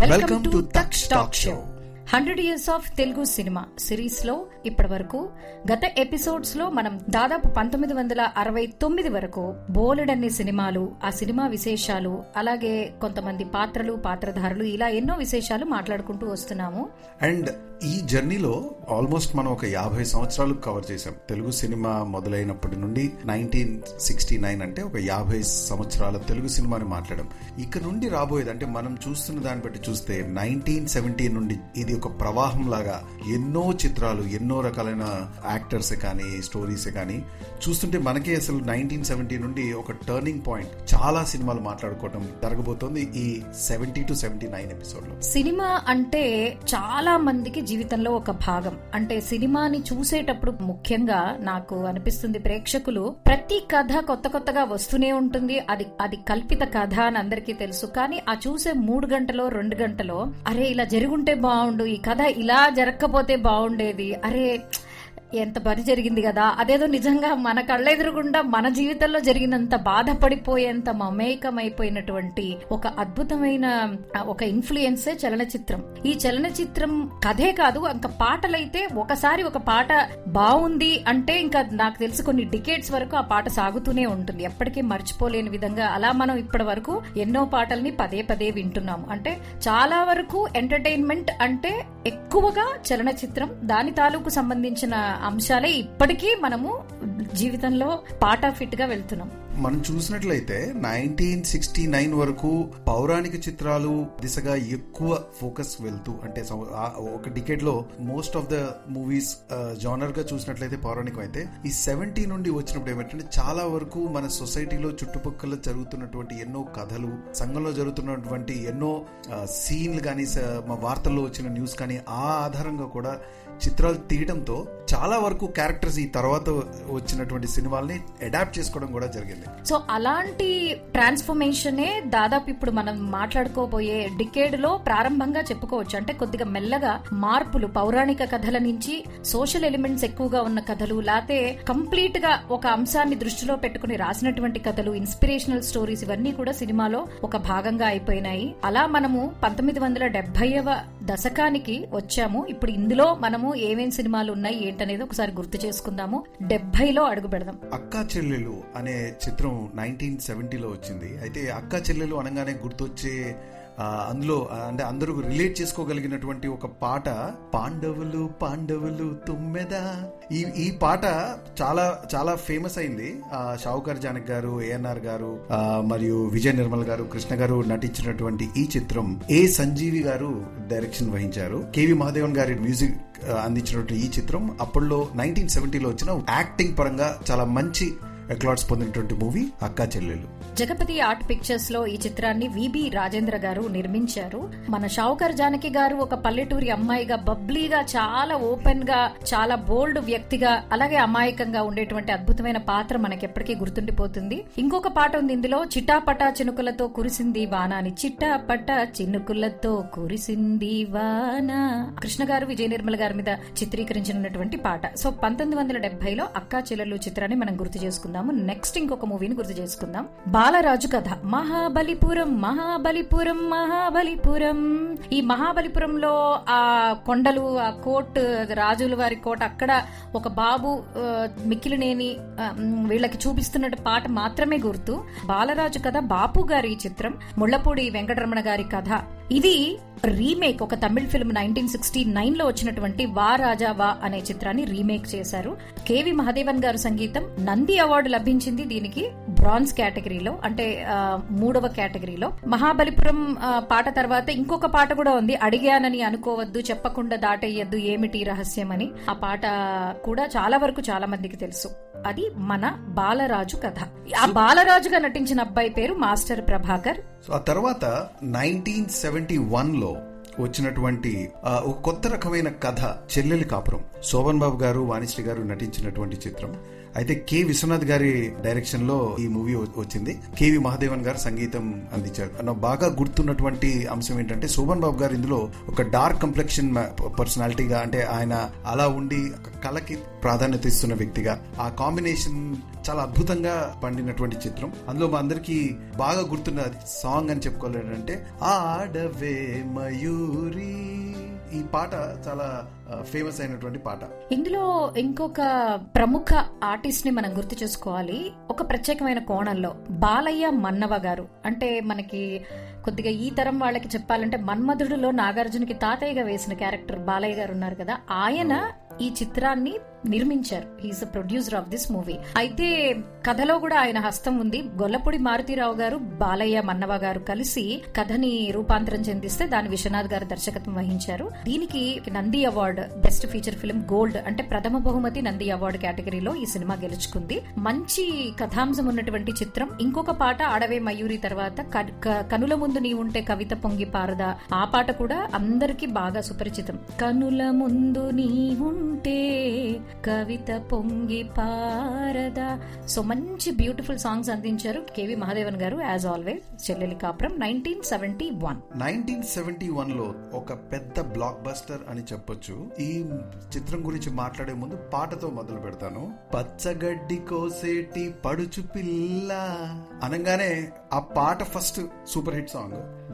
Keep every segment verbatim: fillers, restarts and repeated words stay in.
Welcome to Tux talk show. Hundred years of Telugu cinema series లో ఇప్పటి వరకు గత ఎపిసోడ్స్ లో మనం దాదాపు పంతొమ్మిది వందల అరవై తొమ్మిది వరకు బోలెడన్ని సినిమాలు, ఆ సినిమా విశేషాలు, అలాగే కొంతమంది పాత్రలు, పాత్రధారులు, ఇలా ఎన్నో విశేషాలు మాట్లాడుకుంటూ వస్తున్నాము. అండ్ ఈ జర్నీలో ఆల్మోస్ట్ మనం ఒక యాభై సంవత్సరాలు కవర్ చేసాం. తెలుగు సినిమా మొదలైనప్పటి నుండి నైన్టీన్ సిక్స్టీ నైన్ అంటే ఒక యాభై సంవత్సరాల తెలుగు సినిమాని మాట్లాడాం. ఇక్కడ నుండి రాబోయేది అంటే మనం చూస్తున్న దాన్ని బట్టి చూస్తే నైన్టీన్ సెవెంటీ నుండి ఇది ఒక ప్రవాహం లాగా ఎన్నో చిత్రాలు, ఎన్నో రకాలైన యాక్టర్స్ కానీ, స్టోరీస్ కానీ చూస్తుంటే మనకే అసలు నైన్టీన్ సెవెంటీ నుండి ఒక టర్నింగ్ పాయింట్, చాలా సినిమాలు మాట్లాడుకోవటం జరగబోతోంది ఈ seventy two seventy nine episode లో. సినిమా అంటే చాలా మందికి జీవితంలో ఒక భాగం. అంటే సినిమాని చూసేటప్పుడు ముఖ్యంగా నాకు అనిపిస్తుంది, ప్రేక్షకులు ప్రతి కథ కొత్త కొత్తగా వస్తూనే ఉంటుంది. అది అది కల్పిత కథ అని అందరికీ తెలుసు. కానీ ఆ చూసే మూడు గంటలో రెండు గంటలో అరే ఇలా జరుగుంటే బాగుండు, ఈ కథ ఇలా జరగకపోతే బాగుండేది, అరే ఎంత పని జరిగింది కదా, అదేదో నిజంగా మన కళ్ళెదురుగుండా మన జీవితంలో జరిగినంత బాధపడిపోయేంత మమేకమైపోయినటువంటి ఒక అద్భుతమైన ఒక ఇన్ఫ్లుయెన్సే చలనచిత్రం. ఈ చలనచిత్రం కథే కాదు, ఇంకా పాటలైతే ఒకసారి ఒక పాట బాగుంది అంటే ఇంకా నాకు తెలిసి కొన్ని డికేట్స్ వరకు ఆ పాట సాగుతూనే ఉంటుంది, ఎప్పటికీ మర్చిపోలేని విధంగా. అలా మనం ఇప్పటి వరకు ఎన్నో పాటల్ని పదే పదే వింటున్నాము. అంటే చాలా వరకు ఎంటర్టైన్మెంట్ అంటే ఎక్కువగా చలనచిత్రం, దాని తాలూకు సంబంధించిన అంశాలే ఇప్పటికీ మనము జీవితంలో పాట ఫిట్ గా వెళ్తున్నాం. మనం చూసినట్లయితే నైన్టీన్ సిక్స్టీ నైన్ వరకు పౌరాణిక చిత్రాలు దిశగా ఎక్కువ ఫోకస్ వెళ్తూ, అంటే ఒక డికేడ్ లో most of the movies genre గా చూసినట్లయితే పౌరాణికం అయితే, ఈ సెవెంటీ నుండి వచ్చినప్పుడు ఏమిటంటే చాలా వరకు మన సొసైటీలో చుట్టుపక్కల జరుగుతున్నటువంటి ఎన్నో కథలు, సంఘంలో జరుగుతున్నటువంటి ఎన్నో సీన్లు కానీ, వార్తల్లో వచ్చిన న్యూస్ కానీ ఆ ఆధారంగా కూడా చిత్రాలు తీయడంతో చాలా వరకు క్యారెక్టర్స్ ఈ తర్వాత వచ్చినటువంటి సినిమాల్ని అడాప్ట్ చేసుకోవడం కూడా జరిగింది. సో అలాంటి ట్రాన్స్ఫర్మేషనే దాదాపు ఇప్పుడు మనం మాట్లాడుకోబోయే డికేడ్ లో ప్రారంభంగా చెప్పుకోవచ్చు. అంటే కొద్దిగా మెల్లగా మార్పులు, పౌరాణిక కథల నుంచి సోషల్ ఎలిమెంట్స్ ఎక్కువగా ఉన్న కథలు, లేకపోతే కంప్లీట్ గా ఒక అంశాన్ని దృష్టిలో పెట్టుకుని రాసినటువంటి కథలు, ఇన్స్పిరేషనల్ స్టోరీస్, ఇవన్నీ కూడా సినిమాలో ఒక భాగంగా అయిపోయినాయి. అలా మనము పంతొమ్మిది వందల డెబ్బైవ దశకానికి వచ్చాము. ఇప్పుడు ఇందులో మనము ఏమేం సినిమాలు ఉన్నాయి ఏంటనేది ఒకసారి గుర్తు చేసుకుందాము. డెబ్బైలో అడుగు పెడదాం. అక్కా చెల్లెలు అనే చిత్రం నైన్టీన్ సెవెంటీలో వచ్చింది. అయితే అక్కా చెల్లెలు అనగానే గుర్తొచ్చే, అందులో అంటే అందరూ రిలేట్ చేసుకోగలిగినటువంటి ఒక పాట, పాండవులు పాండవులు తుమ్మెదా, ఈ ఈ పాట చాలా చాలా ఫేమస్ అయింది. షావుకారు జానకి గారు, ఏఎన్ఆర్ గారు, మరియు విజయ నిర్మల్ గారు, కృష్ణ గారు నటించినటువంటి ఈ చిత్రం ఏ సంజీవి గారు డైరెక్షన్ వహించారు. కెవి మహాదేవన్ గారి మ్యూజిక్ అందించినటువంటి ఈ చిత్రం అప్పట్లో నైన్టీన్ సెవెంటీలో వచ్చిన యాక్టింగ్ పరంగా చాలా మంచి అక్లాడ్స్ పొందినటువంటి మూవీ అక్కా చెల్లెలు. జగపతి ఆర్ట్ పిక్చర్స్ లో ఈ చిత్రాన్ని వి. బి. రాజేంద్ర గారు నిర్మించారు. మన షావుకారు జానకి గారు ఒక పల్లెటూరి అమ్మాయిగా బబ్లీగా, చాలా ఓపెన్ గా, చాలా బోల్డ్ వ్యక్తిగా, అలాగే అమాయకంగా ఉండేటువంటి అద్భుతమైన పాత్ర మనకి ఎప్పటికీ గుర్తుండిపోతుంది. ఇంకొక పాట ఉంది ఇందులో, చిటాపటా చినుకులతో కురిసింది వాన అని. చిటాపటా చినుకులతో కురిసింది వాన, కృష్ణ గారు విజయ నిర్మల గారి మీద చిత్రీకరించినటువంటి పాట. సో పంతొమ్మిది వందల డెబ్బైలో అక్కా చెల్లెలు చిత్రాన్ని మనం గుర్తు చేసుకుందాం. నెక్స్ట్ ఇంకొక మూవీని గుర్తు చేసుకుందాం, బాలరాజుకథ. మహాబలిపురం మహాబలిపురం మహాబలిపురం. ఈ మహాబలిపురంలో ఆ కొండలు, ఆ కోట్, రాజుల వారి కోట, అక్కడ ఒక బాబు మిక్కిలినేని వీళ్ళకి చూపిస్తున్న పాట మాత్రమే గుర్తు. బాలరాజు కథ బాపు గారి చిత్రం, ముళ్ళపూడి వెంకటరమణ గారి కథ. ఇది రీమేక్, ఒక Tamil film nineteen sixty nine లో వచ్చినటువంటి వా రాజా వా అనే చిత్రాన్ని రీమేక్ చేశారు. కెవి మహాదేవన్ గారు సంగీతం, నంది అవార్డు లభించింది దీనికి బ్రాంజ్ కేటగిరీలో, అంటే మూడవ కేటగిరీలో. మహాబలిపురం పాట తర్వాత ఇంకొక పాట కూడా ఉంది, అడిగానని అనుకోవద్దు చెప్పకుండా దాటేయద్దు ఏమిటి రహస్యం అని. ఆ పాట కూడా చాలా వరకు చాలా మందికి తెలుసు. అది మన బాలరాజు కథ. ఆ బాలరాజుగా నటించిన అబ్బాయి పేరు మాస్టర్ ప్రభాకర్. సో ఆ తర్వాత నైన్టీన్ సెవెంటీ వన్ లో వచ్చినటువంటి ఒక కొత్త రకమైన కథ చెల్లెలి కాపురం, శోభన్ బాబు గారు, వాణిశ్రీ గారు నటించినటువంటి చిత్రం. అయితే కె విశ్వనాథ్ గారి డైరెక్షన్ లో ఈ మూవీ వచ్చింది. కె వి మహాదేవన్ గారు సంగీతం అందించారు. నాకు బాగా గుర్తున్నటువంటి అంశం ఏంటంటే శోభన్ బాబు గారు ఇందులో ఒక డార్క్ కంప్లెక్షన్ పర్సనాలిటీగా, అంటే ఆయన అలా ఉండి కళకి ప్రాధాన్యత ఇస్తున్న వ్యక్తిగా ఆ కాంబినేషన్ చాలా అద్భుతంగా పండినటువంటి చిత్రం. అందులో మా అందరికి బాగా గుర్తున్న సాంగ్ అని చెప్పుకోలేదంటే ఆడవే మయూరి, ఈ పాట చాలా ఫేమస్ అయినటువంటి పాట. ఇందులో ఇంకొక ప్రముఖ ఆర్టిస్ట్ ని మనం గుర్తు చేసుకోవాలి ఒక ప్రత్యేకమైన కోణంలో, బాలయ్య మన్నవ గారు. అంటే మనకి కొద్దిగా ఈ తరం వాళ్ళకి చెప్పాలంటే మన్మధుడులో నాగార్జునకి తాతయ్యగా వేసిన క్యారెక్టర్ బాలయ్య గారు ఉన్నారు కదా, ఆయన ఈ చిత్రాన్ని నిర్మించారు. He is the producer of this movie. అయితే కథలో కూడా ఆయన హస్తం ఉంది. గొల్లపూడి మారుతీరావు గారు, బాలయ్య మన్నవ గారు కలిసి కథని రూపాంతరం చెందిస్తే దాని విశ్వనాథ్ గారు దర్శకత్వం వహించారు. దీనికి Nandi award best feature film gold అంటే ప్రథమ బహుమతి నంది అవార్డు కేటగిరీలో ఈ సినిమా గెలుచుకుంది. మంచి కథాంశం ఉన్నటువంటి చిత్రం. ఇంకొక పాట అడవే మయూరి తర్వాత కనుల ముందు నీ ఉంటే కవిత పొంగి పారదా, ఆ పాట కూడా అందరికీ బాగా సుపరిచితం. కనుల ముందు నీ ఉంటే కవిత పొంగి పారదా. సో మంచి బ్యూటిఫుల్ సాంగ్స్ అందించారు కేవి మహాదేవన్ గారు. యాజ్ ఆల్వేస్ చెల్లెలి కాపురం నైన్టీన్ సెవెంటీ వన్ లో ఒక పెద్ద బ్లాక్ బస్టర్ అని చెప్పొచ్చు. ఈ చిత్రం గురించి మాట్లాడే ముందు పాటతో మొదలు పెడతాను. పచ్చగడ్డి కోసేటి పడుచు పిల్ల అనగానే ఆ పాట ఫస్ట్ సూపర్ హిట్ సాంగ్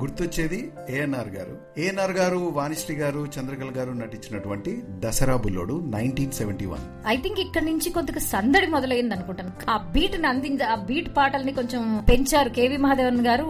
గుర్తొచ్చేది. ఏఎన్ఆర్ గారు ఏఎన్ఆర్ గారు వాణిశ్రీ గారు చంద్రకళ గారు నటించినటువంటి Dasara Bullodu nineteen seventy one. I think ఇక్కడ నుంచి కొంత సందడి మొదలైంది అనుకుంటాను. ఆ బీట్ అంది, ఆ బీట్ పాటల్ని కొంచెం పెంచారు కేవి మహాదేవన్ గారు.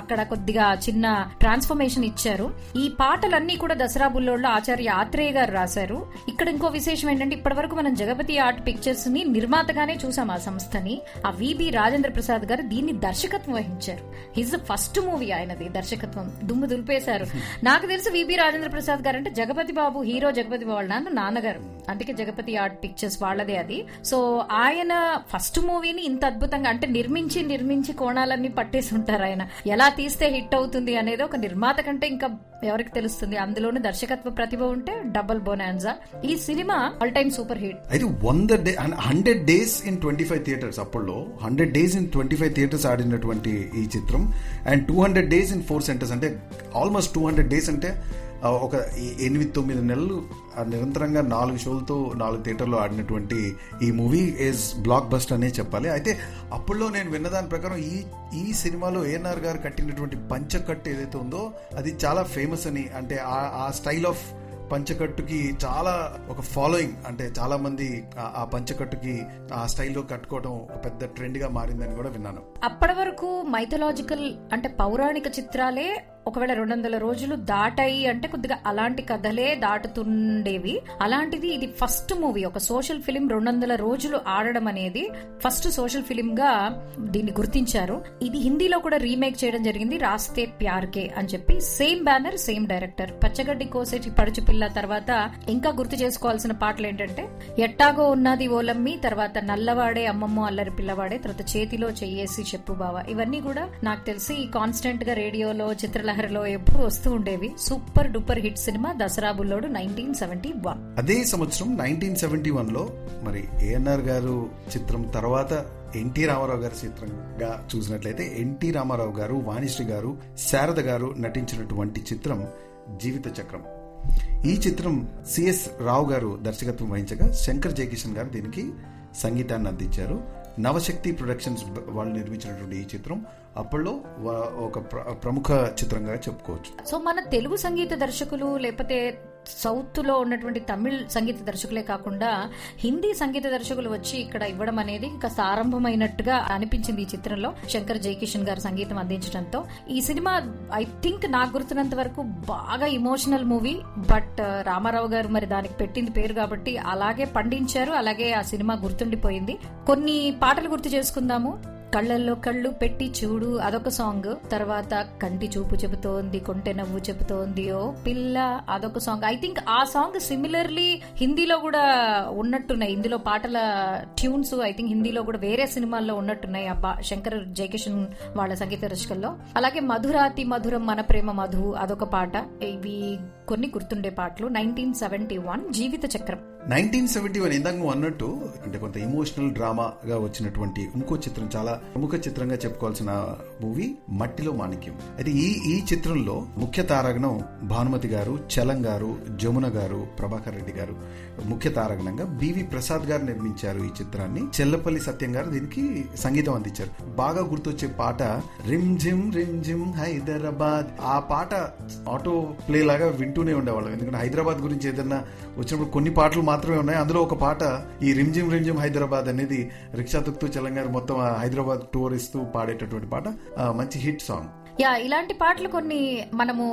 అక్కడ కొద్దిగా చిన్న ట్రాన్స్ఫర్మేషన్ ఇచ్చారు. ఈ పాటలన్నీ కూడా దసరా బుల్లోడులో ఆచార్య ఆత్రేయ గారు రాశారు. ఇక్కడ ఇంకో విశేషం ఏంటంటే ఇప్పటి వరకు మనం జగపతి ఆర్ట్ పిక్చర్స్ ని నిర్మాతగానే చూసాం ఆ సంస్థని. ఆ విబి రాజేంద్ర ప్రసాద్ గారు దీన్ని దర్శకత్వం వహించారు. హిజ్ ఫస్ట్ మూవీ ఆయనది దర్శకత్వం. దుమ్ము దులిపేశారు. నాకు తెలిసి విబి రాజేంద్ర ప్రసాద్ గారు అంటే జగపతి బాబు హీరో, జగపతి బాబు నాన్న నాన్నగారు, అందుకే జగపతి ఆర్ట్ పిక్చర్స్ వాళ్ళదే అది. సో ఆయన ఫస్ట్ మూవీని ఇంత అద్భుతంగా అంటే నిర్మించి నిర్మించి కోణాలన్నీ పట్టేసి ఉంటారు ఆయన. ఎలా తీస్తే హిట్ అవుతుంది అనేది ఒక నిర్మాత కంటే ఇంకా ఎవరికి తెలుస్తుంది. అందులోనూ దర్శకత్వ ప్రతిభ ఉంటే డబుల్ బొనాన్సా. ఈ cinema all time super hit. అయితే వంద hundred days in twenty five theatres అప్పట్లో hundred days in twenty five theatres ఆడినటువంటి ఈ చిత్రం. And two hundred days in four centres అంటే ఆల్మోస్ట్ టూ హండ్రెడ్ డేస్ అంటే ఒక ఎనిమిది తొమ్మిది నెలలు నిరంతరంగా నాలుగు షోలతో నాలుగు థియేటర్లో ఆడినటువంటి ఈ మూవీ ఈజ్ బ్లాక్ బస్టర్ అనే చెప్పాలి. అయితే అప్పుడులో నేను విన్నదాని ప్రకారం ఈ ఈ సినిమాలో ఏఎన్ఆర్ గారు కట్టినటువంటి పంచకట్టు ఏదైతే ఉందో అది చాలా ఫేమస్ అని, అంటే ఆ స్టైల్ ఆఫ్ పంచకట్టుకి చాలా ఒక ఫాలోయింగ్, అంటే చాలా మంది ఆ పంచకట్టుకి ఆ స్టైల్లో కట్టుకోవడం పెద్ద ట్రెండ్ గా మారిందని కూడా విన్నాను. అప్పటి వరకు మైథలాజికల్ అంటే పౌరాణిక చిత్రాలే ఒకవేళ రెండు వందల రోజులు దాటాయి అంటే కొద్దిగా అలాంటి కథలే దాటుతుండేవి. అలాంటిది ఇది ఫస్ట్ మూవీ ఒక సోషల్ ఫిలిం. రెండు వందల రోజులు ఆడడం అనేది ఫస్ట్ సోషల్ ఫిలిం గా దీన్ని గుర్తించారు. ఇది హిందీలో కూడా రీమేక్ చేయడం జరిగింది రాస్తే ప్యార్ కే అని చెప్పి. Same banner same director. పచ్చగడ్డి కోసేటి పడుచు పిల్ల తర్వాత ఇంకా గుర్తు చేసుకోవాల్సిన పాటలు ఏంటంటే ఎట్టాగో ఉన్నది ఓలమ్మి, తర్వాత నల్లవాడే అమ్మమ్మ అల్లరి పిల్లవాడే, తర్వాత చేతిలో చెయ్యేసి చెప్పు బావా. ఇవన్నీ కూడా నాకు తెలిసి కాన్స్టెంట్ గా రేడియోలో చిత్రల ఎప్పుడు వస్తూ ఉండేవి. Super duper hit cinema Dasara Bullodu nineteen seventy one. అదే సంవత్సరం నైన్టీన్ సెవెంటీ వన్ లో మరి ఏఎన్ఆర్ గారు చిత్రం తర్వాత ఎన్టీ రామారావు గారి చిత్రంగా చూసినట్లయితే ఎన్టీ రామారావు గారు వాణిశ్రీ గారు శారద గారు నటించినటువంటి చిత్రం జీవిత చక్రం. ఈ చిత్రం సిఎస్ రావు గారు దర్శకత్వం వహించగా శంకర్ జయకిషన్ గారు దీనికి సంగీతాన్ని అందించారు. నవశక్తి ప్రొడక్షన్స్ వాళ్ళు నిర్మించినటువంటి ఈ చిత్రం అప్పట్లో ఒక ప్రముఖ చిత్రంగా చెప్పుకోవచ్చు. సో మన తెలుగు సంగీత దర్శకులు లేకపోతే సౌత్ లో ఉన్నటువంటి తమిళ్ సంగీత దర్శకులే కాకుండా హిందీ సంగీత దర్శకులు వచ్చి ఇక్కడ ఇవ్వడం అనేది కాస్త ఆరంభమైనట్టుగా అనిపించింది ఈ చిత్రంలో శంకర్ జయకిషన్ గారు సంగీతం అందించడంతో. ఈ సినిమా ఐ థింక్ నాకు గుర్తున్నంత వరకు బాగా ఇమోషనల్ మూవీ. బట్ రామారావు గారు మరి దానికి పెట్టింది పేరు కాబట్టి అలాగే పండించారు. అలాగే ఆ సినిమా గుర్తుండిపోయింది. కొన్ని పాటలు గుర్తు చేసుకుందాము. కళ్ళల్లో కళ్ళు పెట్టి చూడు అదొక సాంగ్, తర్వాత కంటి చూపు చెబుతోంది కొంటె నవ్వు చెబుతోంది ఓ పిల్ల అదొక సాంగ్. ఐ థింక్ ఆ సాంగ్ సిమిలర్లీ హిందీలో కూడా ఉన్నట్టున్నాయి. ఇందులో పాటల ట్యూన్స్ ఐ థింక్ హిందీలో కూడా వేరే సినిమాల్లో ఉన్నట్టున్నాయి అబ్బా శంకర్ జయకిషన్ వాళ్ళ సంగీత దర్శకుల్లో. అలాగే మధురాతి మధురం మన ప్రేమ మధు అదొక పాట. ఇవి కొన్ని గుర్తుండే పాటలు నైన్టీన్ సెవెంటీ వన్ జీవిత చక్రం. నైన్టీన్ సెవెంటీ వన్ ఇందాక నువ్వు అన్నట్టు అంటే కొంత ఎమోషనల్ డ్రామాగా వచ్చినటువంటి ఇంకో చిత్రం, చాలా ప్రముఖ చిత్రంగా చెప్పుకోవాల్సిన మూవీ మట్టిలో మాణిక్యం. అయితే ఈ ఈ చిత్రంలో ముఖ్య తారాగణం భానుమతి గారు, చలం గారు, జమున గారు, ప్రభాకర్ రెడ్డి గారు ముఖ్య తారాగణంగా. బివి ప్రసాద్ గారు నిర్మించారు ఈ చిత్రాన్ని. చెల్లపల్లి సత్యం గారు దీనికి సంగీతం అందించారు. బాగా గుర్తొచ్చే పాట rim gym rim gym Hyderabad. ఆ పాట ఆటో ప్లే లాగా వింటూనే ఉండేవాళ్ళం, ఎందుకంటే హైదరాబాద్ గురించి ఏదైనా వచ్చినప్పుడు కొన్ని పాటలు మాత్రమే ఉన్నాయి. అందులో ఒక పాట ఈ rim gym rim gym Hyderabad అనేది రిక్షా తొక్కుతూ చలం గారు మొత్తం హైదరాబాద్ టూర్ ఇస్తూ పాడేటటువంటి పాట, మంచి హిట్ సాంగ్. యా, ఇలాంటి పాటలు కొన్ని మనము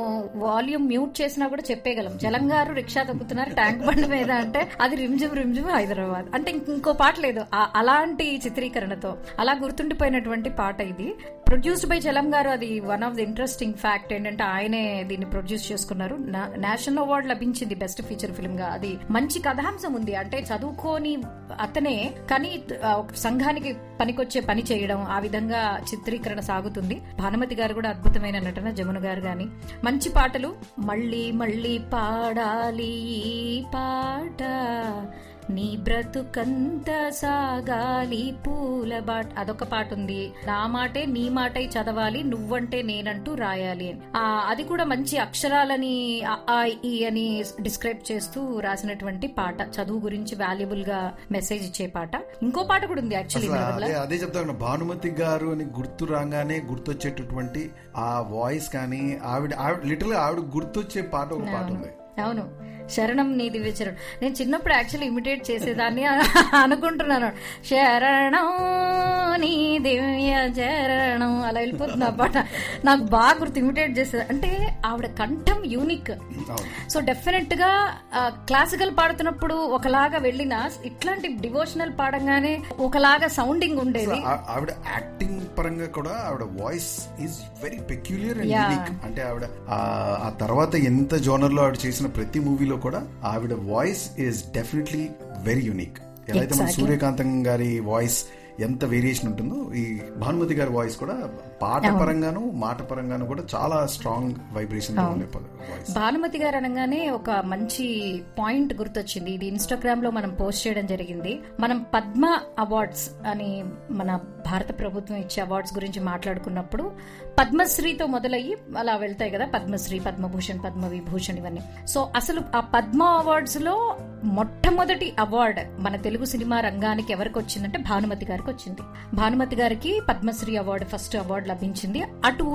వాల్యూమ్ మ్యూట్ చేసినా కూడా చెప్పేగలం. జలంగారు రిక్షా తగ్గుతున్నారు ట్యాంక్ బండ్ మీద అంటే అది రిమ్జిమ్ రిమ్జిమ్ హైదరాబాద్ అంటే ఇంకో పాట లేదు అలాంటి చిత్రీకరణతో. అలా గుర్తుండిపోయినటువంటి పాట ఇది. ప్రొడ్యూస్డ్ బై చలం గారు. అది one of the interesting fact ఏంటంటే ఆయనే దీన్ని ప్రొడ్యూస్ చేసుకున్నారు. నేషనల్ అవార్డు లభించింది బెస్ట్ ఫీచర్ ఫిల్మ్ గా. అది మంచి కథాంశం ఉంది. అంటే చదువుకోని అతనే కానీ సంఘానికి పనికొచ్చే పని చేయడం, ఆ విధంగా చిత్రీకరణ సాగుతుంది. భానుమతి గారు కూడా అద్భుతమైన నటన, జమున గారు గాని మంచి పాటలు. మళ్ళీ మళ్ళీ పాడాలి ఈ పాట, నీ బ్రతుకంత సాగాలి పూల బాట, అదొక పాట ఉంది. నా మాటే నీ మాటే చదవాలి, నువ్వంటే నేనంటూ రాయాలి అని. అది కూడా మంచి అక్షరాలని ఈ అని డిస్క్రైబ్ చేస్తూ రాసినటువంటి పాట, చదువు గురించి వాల్యుబుల్ గా మెసేజ్ ఇచ్చే పాట. ఇంకో పాట కూడా ఉంది యాక్చువల్లీ. అదే చెప్తాను, భానుమతి గారు అని గుర్తు రాగానే గుర్తొచ్చేటటువంటి ఆ వాయిస్ కానీ, ఆవిడ లిటరల్ ఆవిడ గుర్తొచ్చే పాట ఒక పాట ఉంది. అవును, శరణం నీది విచరణం. నేను చిన్నప్పుడు యాక్చువల్లీ ఇమిటేట్ చేసేదాన్ని అనుకుంటున్నాను. శరణం నీ దివ్య చరణం అలా వెళ్ళిపోతుంది ఆ పాట. నాకు బాగా గుర్తు, ఇమిటేట్ చేసేది. అంటే ఆవిడ కంఠం యూనిక్. సో డెఫినెట్ గా క్లాసికల్ పాడుతున్నప్పుడు ఒకలాగా వెళ్ళినా ఇట్లాంటి డివోషనల్ పాడంగానే ఒకలాగా సౌండింగ్ ఉండేది. ఆవిడ యాక్టింగ్ పరంగా కూడా ఆవిడ voice is very peculiar and unique. అంటే ఆవిడ ఆ తర్వాత ఎంత జోనర్ లో ఆవిడ చేసిన ప్రతి మూవీలో కూడా ఆవిడ voice is definitely very unique. ఎలా అయితే మన సూర్యకాంతం గారి వాయిస్ ఎంత వేరియేషన్ ఉంటుందో, ఈ భానుమతి గారి వాయిస్ కూడా పాట పరంగాను మాట పరంగాను కూడా చాలా స్ట్రాంగ్ వైబ్రేషన్. భానుమతి గారు అనగానే ఒక మంచి పాయింట్ గుర్తొచ్చింది. ఇది ఇన్స్టాగ్రామ్ లో మనం పోస్ట్ చేయడం జరిగింది. మనం పద్మ అవార్డ్స్ అని మన భారత ప్రభుత్వం ఇచ్చే అవార్డ్స్ గురించి మాట్లాడుకున్నప్పుడు పద్మశ్రీతో మొదలయ్యి అలా వెళ్తాయి కదా, పద్మశ్రీ, పద్మభూషణ్, పద్మవిభూషణ్ ఇవన్నీ. సో అసలు ఆ పద్మ అవార్డ్స్ లో మొట్టమొదటి అవార్డ్ మన తెలుగు సినిమా రంగానికి ఎవరికి వచ్చిందంటే భానుమతి గారికి వచ్చింది. భానుమతి గారికి పద్మశ్రీ అవార్డు ఫస్ట్ అవార్డు లభించింది. అటు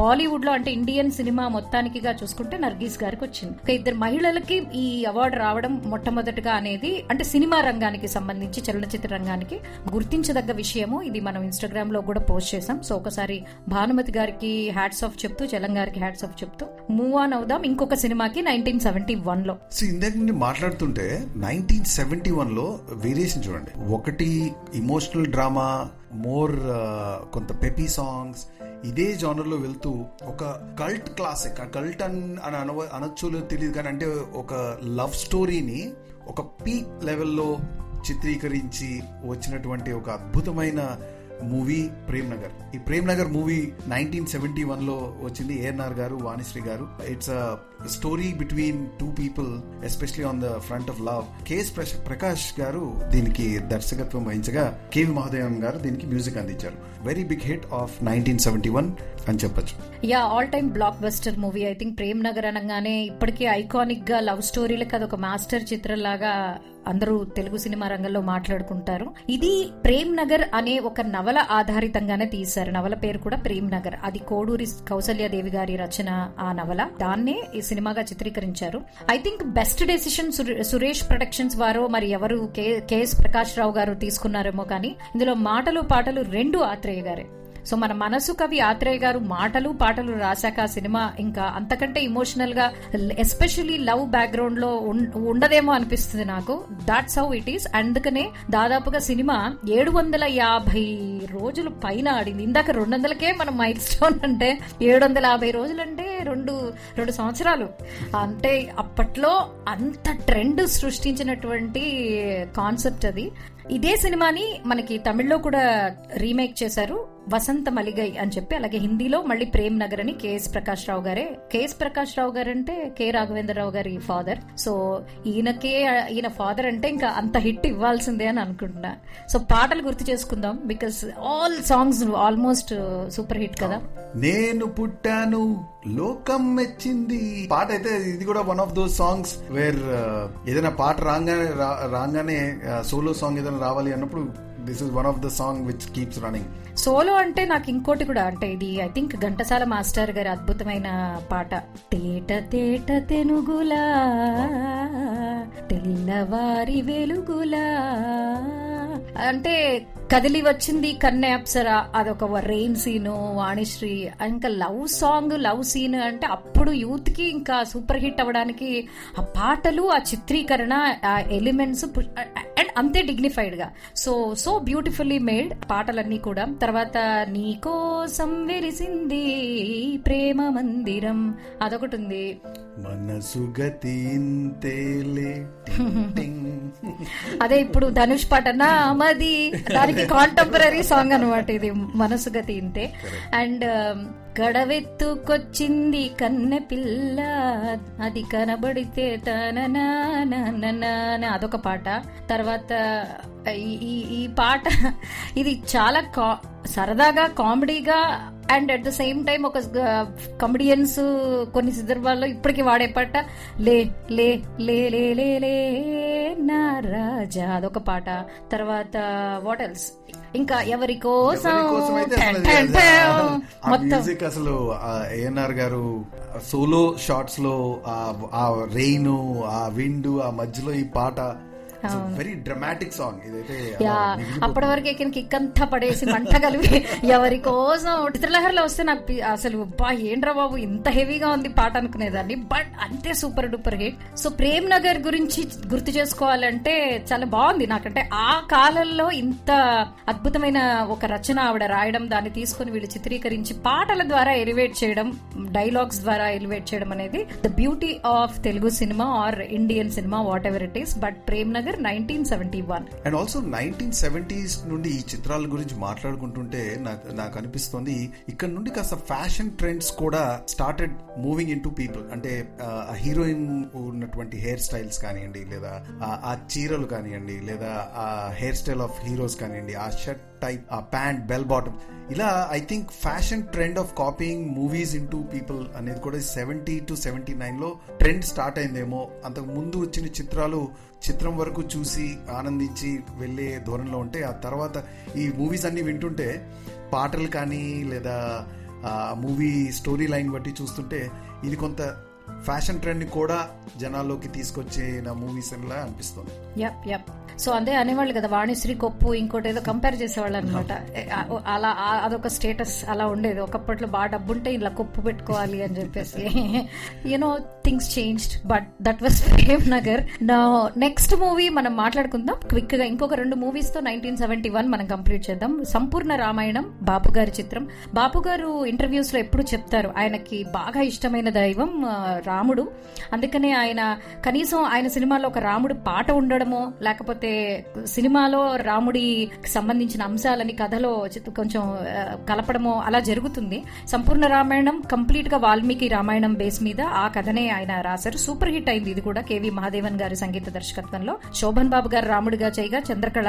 బాలీవుడ్ లో అంటే ఇండియన్ సినిమా మొత్తానికిగా చూసుకుంటే నర్గీస్ గారికి వచ్చింది. ఒక ఇద్దరు మహిళలకి ఈ అవార్డు రావడం మొట్టమొదటిగా అనేది అంటే సినిమా రంగానికి సంబంధించి, చలనచిత్ర రంగానికి గుర్తించదగ్గ విషయము. ఇది మనం ఇన్స్టాగ్రామ్ లో కూడా పోస్ట్ చేసాం. సో ఒకసారి భానుమతి గారికి హ్యాట్స్ ఆఫ్ చెప్తూ, చలం గారికి హ్యాట్స్ ఆఫ్ చెప్తూ మూవ్ ఆన్ అవుదాం ఇంకొక సినిమాకి. నైన్టీన్ సెవెంటీ వన్ లో ఇందాక నుండి మాట్లాడుతుంటే నైన్టీన్ సెవెంటీ వన్ లో వేరియేషన్ చూడండి. ఒకటి ఇమోషనల్ డ్రామా, మోర్ కొంత పెపీ సాంగ్స్, ఇదే జానర్లో వెళ్తూ ఒక కల్ట్ క్లాసిక్, ఆ కల్ట్ అని అన అనొచ్చులో తెలియదు కానీ అంటే ఒక లవ్ స్టోరీని ఒక పీక్ లెవెల్లో చిత్రీకరించి వచ్చినటువంటి ఒక అద్భుతమైన మూవీ ప్రేమ్ నగర్. ఈ Prem Nagar movie nineteen seventy one లో వచ్చింది. ఏఎన్ఆర్ గారు, వాణిశ్రీ గారు. It's a story between two people, especially on the front of love. KS Prakash గారు దీనికి దర్శకత్వం వహించగా కెవి మహాదేవన్ గారు దీనికి మ్యూజిక్ అందించారు. Very big hit of nineteen seventy one అని చెప్పొచ్చు. Yeah, all time blockbuster movie. I think Prem Nagar అనగానే ఇప్పటికీ ఐకానిక్ గా లవ్ స్టోరీలకు అదొక మాస్టర్ చిత్రం లాగా అందరూ తెలుగు సినిమా రంగంలో మాట్లాడుకుంటారు. ఇది ప్రేమ్ నగర్ అనే ఒక నవల ఆధారితంగానే తీశారు. నవల పేరు కూడా ప్రేమ్ నగర్. అది కోడూరి కౌసల్యాదేవి గారి రచన ఆ నవల. దాన్నే ఈ సినిమాగా చిత్రీకరించారు. I think best decision Suresh productions వారో మరి ఎవరు, కేఎస్ ప్రకాష్ రావు గారు తీసుకున్నారేమో కానీ ఇందులో మాటలు పాటలు రెండు ఆత్రేయ గారే. సో మన మనసు కవి ఆత్రేయ గారు మాటలు పాటలు రాశాక సినిమా ఇంకా అంతకంటే ఇమోషనల్ గా, ఎస్పెషలీ లవ్ బ్యాక్గ్రౌండ్ లో ఉండదేమో అనిపిస్తుంది నాకు. That's how it is. అందుకనే దాదాపుగా సినిమా ఏడు వందల యాభై రోజులు పైన ఆడింది. ఇందాక రెండు వందలకే మనం మైల్ స్టోన్ అంటే ఏడు వందల యాభై రోజులు అంటే రెండు రెండు సంవత్సరాలు. అంటే అప్పట్లో అంత ట్రెండ్ సృష్టించినటువంటి కాన్సెప్ట్ అది. ఇదే సినిమాని మనకి తమిళ్లో కూడా రీమేక్ చేశారు. వసంత మలిగై అని చెప్పి, అలాగే హిందీలో మళ్ళీ ప్రేమ్ నగర్ అని కెఎస్ ప్రకాష్ రావు గారే. కేఎస్ ప్రకాష్ రావు గారు అంటే కె రాఘవేంద్రరావు గారి ఫాదర్. సో ఈయనకే ఈయన ఫాదర్ అంటే ఇంకా అంత హిట్ ఇవ్వాల్సిందే అని అనుకుంటున్నా. సో పాటలు గుర్తు చేసుకుందాం, because all songs almost super hit కదా. నేను పుట్టాను లోకం మెచ్చింది పాట అయితే ఇది కూడా one of those songs where ఏదైనా పాట రాగానే రాగానే సోలో సాంగ్ ఏదైనా రావాలి అన్నప్పుడు this is one of the song which keeps running. Solo అంటే నాకు ఇంకోటి కూడా, అంటే ఇది ఐ థింక్ ఘంటసాల మాస్టర్ గారి అద్భుతమైన పాట, తేట తేట తెనుగులా తెల్లవారి వెలుగులా, అంటే కదిలి వచ్చింది కన్నె అప్సరా, అదొక రెయిన్ సీను వాణిశ్రీ. ఇంకా లవ్ సాంగ్ లవ్ సీన్ అంటే అప్పుడు యూత్ కి ఇంకా సూపర్ హిట్ అవ్వడానికి ఆ పాటలు, ఆ చిత్రీకరణ, ఆ ఎలిమెంట్స్ అండ్ అంతే డిగ్నిఫైడ్ గా, సో సో బ్యూటిఫుల్లీ మేడ్ పాటలన్నీ కూడా. తర్వాత నీకోసం వెలిసింది ప్రేమ మందిరం అదొకటి ఉంది. అదే ఇప్పుడు ధనుష్ పాటనా మది, దానికి కాంటెంపరీ సాంగ్ అనమాట ఇది మనసుగతి ఇంతే. అండ్ గడవెత్తుకొచ్చింది కన్నె పిల్ల అది కనబడితే తననా అదొక పాట. తర్వాత ఈ ఈ పాట ఇది చాలా కా సరదాగా కామెడీగా and at the same time ఒక కమెడియన్స్ కొన్ని సందర్భాల్లో ఇప్పటికీ వాడే పాట, లే లే లే లే లే లే నా రాజా అదొక పాట. తర్వాత వాట్ ఎల్స్, ఇంకా ఎవరి కోసం మ్యూజిక్ అసలు ఏఎన్ఆర్ గారు సోలో షాట్స్ లో ఆ రెయిన్ ఆ విండ్ ఆ మధ్యలో ఈ పాట అప్పటి వరకు ఎక్కడికి ఇక్కంతా పడేసి మంట కలిపి ఎవరి కోసం ఉత్తరలహరిలో వస్తే నాకు అసలు బా ఏంట్రా బాబు ఇంత హెవీగా ఉంది పాట అనుకునేదాన్ని, బట్ అంతే super duper hit. So Prem Nagar గురించి గుర్తు చేసుకోవాలంటే చాలా బాగుంది నాకంటే, ఆ కాలంలో ఇంత అద్భుతమైన ఒక రచన ఆవిడ రాయడం, దాన్ని తీసుకుని వీళ్ళు చిత్రీకరించి పాటల ద్వారా ఎలివేట్ చేయడం, డైలాగ్స్ ద్వారా ఎలివేట్ చేయడం అనేది the beauty of Telugu cinema or Indian cinema whatever it is. But Prem Nagar nineteen seventy one and also nineteen seventies నుండి ఈ చిత్రాల గురించి మాట్లాడుకుంటుంటే నాకు అనిపిస్తుంది ఇక్కడ నుండి కాస్త ఫ్యాషన్ ట్రెండ్స్ కూడా started moving in to people. అంటే ఆ హీరోయిన్ ఉన్నటువంటి హెయిర్ స్టైల్స్ కానివ్వండి, లేదా ఆ చీరలు కానివ్వండి, లేదా ఆ హెయిర్ స్టైల్ ఆఫ్ హీరోస్ కానివ్వండి, ఆ షర్ట్ టైప్, ఆ ప్యాంట్, బెల్ బాటమ్, ఇలా I think fashion trend of copying movies in to people అనేది కూడా సెవెంటీ టు సెవెంటీ నైన్ లో ట్రెండ్ స్టార్ట్ అయిందేమో. అంతకు ముందు వచ్చిన చిత్రాలు చిత్రం వరకు చూసి ఆనందించి వెళ్ళే ధోరణిలో ఉంటే ఆ తర్వాత ఈ మూవీస్ అన్ని వింటుంటే పాటలు కానీ లేదా మూవీ స్టోరీ లైన్ బట్టి చూస్తుంటే ఇది కొంత ఫ్యాషన్ ట్రెండ్ కూడా జనాల్లోకి తీసుకొచ్చే నా మూవీస్ లా అనిపిస్తుంది. యప్ యప్ సో అదే అనేవాళ్ళు కదా వాణిశ్రీ కొప్పు ఇంకోటి ఏదో కంపేర్ చేసేవాళ్ళు అనమాట. అలా అదొక స్టేటస్ అలా ఉండేది ఒకప్పట్లో, బాగా డబ్బుంటే ఇలా కొప్పు పెట్టుకోవాలి అని చెప్పేసి. You know things changed but that was Prem Nagar. నా నెక్స్ట్ మూవీ మనం మాట్లాడుకుందాం క్విక్ గా, ఇంకొక రెండు మూవీస్ తో నైన్టీన్ సెవెంటీ వన్ మనం కంప్లీట్ చేద్దాం. సంపూర్ణ రామాయణం బాపు గారి చిత్రం. బాపు గారు ఇంటర్వ్యూస్ లో ఎప్పుడు చెప్తారు ఆయనకి బాగా ఇష్టమైన దైవం రాముడు, అందుకనే ఆయన కనీసం ఆయన సినిమాలో ఒక రాముడు పాట ఉండడమో లేకపోతే సినిమాలో రాముడి సంబంధించిన అంశాలని కథలో కొంచెం కలపడమో అలా జరుగుతుంది. సంపూర్ణ రామాయణం కంప్లీట్ గా వాల్మీకి రామాయణం బేస్ మీద ఆ కథనే ఆయన రాశారు. సూపర్ హిట్ అయింది ఇది కూడా కేవీ మహాదేవన్ గారి సంగీత దర్శకత్వంలో. శోభన్ బాబు గారు రాముడిగా చేయగా చంద్రకళ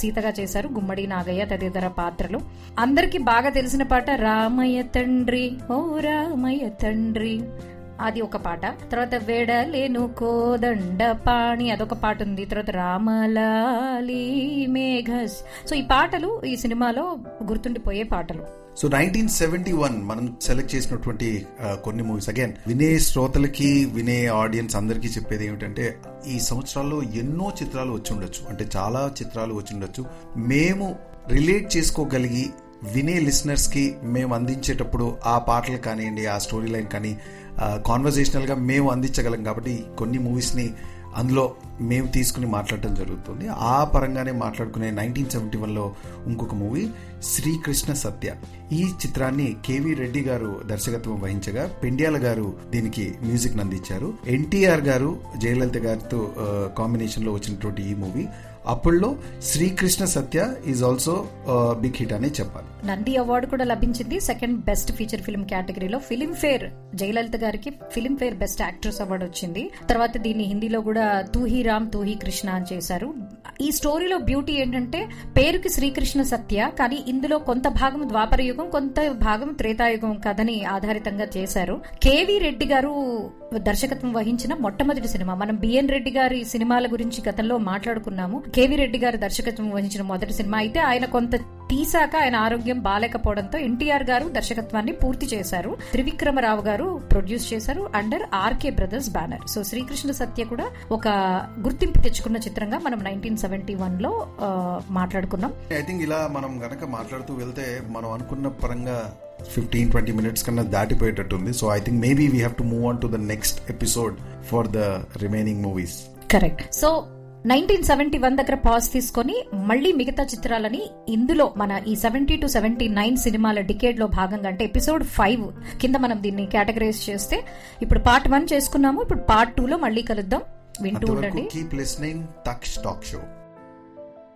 సీతగా చేశారు, గుమ్మడి నాగయ్య తదితర పాత్రలు. అందరికీ బాగా తెలిసిన పాట రామయ్య తండ్రి ఓ రామయ్య తండ్రి అది ఒక పాట. తర్వాత వెడలేను కోదండ పాణి అదొక పాట ఉంది. తర్వాత రామలాలి మేఘస్, సో ఈ పాటలు ఈ సినిమాలో గుర్తుండిపోయే పాటలు. సో నైన్టీన్ సెవెంటీ వన్ మనం సెలెక్ట్ చేసినటువంటి కొన్ని మూవీస్ అగైన్ వినే శ్రోతలకి వినే ఆడియన్స్ అందరికీ చెప్పేది ఏమిటంటే ఈ సంవత్సరాల్లో ఎన్నో చిత్రాలు వచ్చి ఉండొచ్చు, అంటే చాలా చిత్రాలు వచ్చి ఉండొచ్చు. మేము రిలేట్ చేసుకోగలిగి వినే లిసనర్స్ కి మేము అందించేటప్పుడు ఆ పాటలు కానివ్వండి, ఆ స్టోరీ లైన్ కానీ కాన్వర్జేషనల్ గా మేము అందించగలం కాబట్టి కొన్ని మూవీస్ ని అందులో మేము తీసుకుని మాట్లాడటం జరుగుతుంది. ఆ పరంగానే మాట్లాడుకునే నైన్టీన్ సెవెంటీ వన్ లో ఇంకొక మూవీ శ్రీకృష్ణ సత్య. ఈ చిత్రాన్ని కేవీ రెడ్డి గారు దర్శకత్వం వహించగా పెండ్యాల గారు దీనికి మ్యూజిక్ అందించారు. ఎన్టీఆర్ గారు జయలలిత గారితో కాంబినేషన్ లో వచ్చినటువంటి ఈ మూవీ అప్పుడులో Srikrishna Satya is also big hit అనే చెప్పాలి. నంది అవార్డు కూడా లభించింది. సెకండ్ బెస్ట్ ఫీచర్ ఫిల్మ్ కేటగిరీలో ఫిలిం ఫేర్ జయలలిత గారికి Filmfare best actress award వచ్చింది. తర్వాత దీన్ని హిందీలో కూడా తూహి రామ్ తూహి కృష్ణ అని చేశారు. ఈ స్టోరీలో బ్యూటీ ఏంటంటే పేరుకి శ్రీకృష్ణ సత్య, కానీ ఇందులో కొంత భాగం ద్వాపర యుగం, కొంత భాగం త్రేతాయుగం కథని ఆధారితంగా చేశారు. కెవి రెడ్డి గారు దర్శకత్వం వహించిన మొట్టమొదటి సినిమా. మనం బిఎన్ రెడ్డి గారి సినిమాల గురించి గతంలో మాట్లాడుకున్నాము. కేవీ రెడ్డి గారు దర్శకత్వం వహించిన మొదటి సినిమా అయితే ఆయన కొంత తీసాక ఆయన ఆరోగ్యం బాలేకపోవడంతో ఎన్టీఆర్ గారు దర్శకత్వాన్ని పూర్తి చేశారు. త్రివిక్రమరావు గారు ప్రొడ్యూస్ చేశారు under RK brothers banner. So Srikrishna Satya కూడా ఒక గుర్తింపు తెచ్చుకున్న చిత్రంగా మనం నైన్టీన్ సెవెంటీ వన్ లో మాట్లాడుకున్నాం. ఐ థింక్ ఇలా మనం గనక మాట్లాడుతూ వెళ్తే మనం అనుకున్న పరంగా ఫిఫ్టీన్ ట్వంటీ మినిట్స్ కన్నా దాటిపోయేటట్టుంది. So I think maybe we have to move on to the next episode for the remaining movies. Correct. So nineteen seventy one దగ్గర పాజ్ తీసుకుని మళ్లీ మిగతా చిత్రాలని ఇందులో మన ఈ సెవెంటీ టు సెవెంటీ నైన్ సినిమాల డికేడ్ లో భాగంగా అంటే ఎపిసోడ్ ఫైవ్ కింద మనం దీన్ని కేటగరైజ్ చేస్తే ఇప్పుడు పార్ట్ వన్ చేసుకున్నాము. ఇప్పుడు పార్ట్ టూ లో మళ్ళీ కలుద్దాం. వింటూ ఉండండి.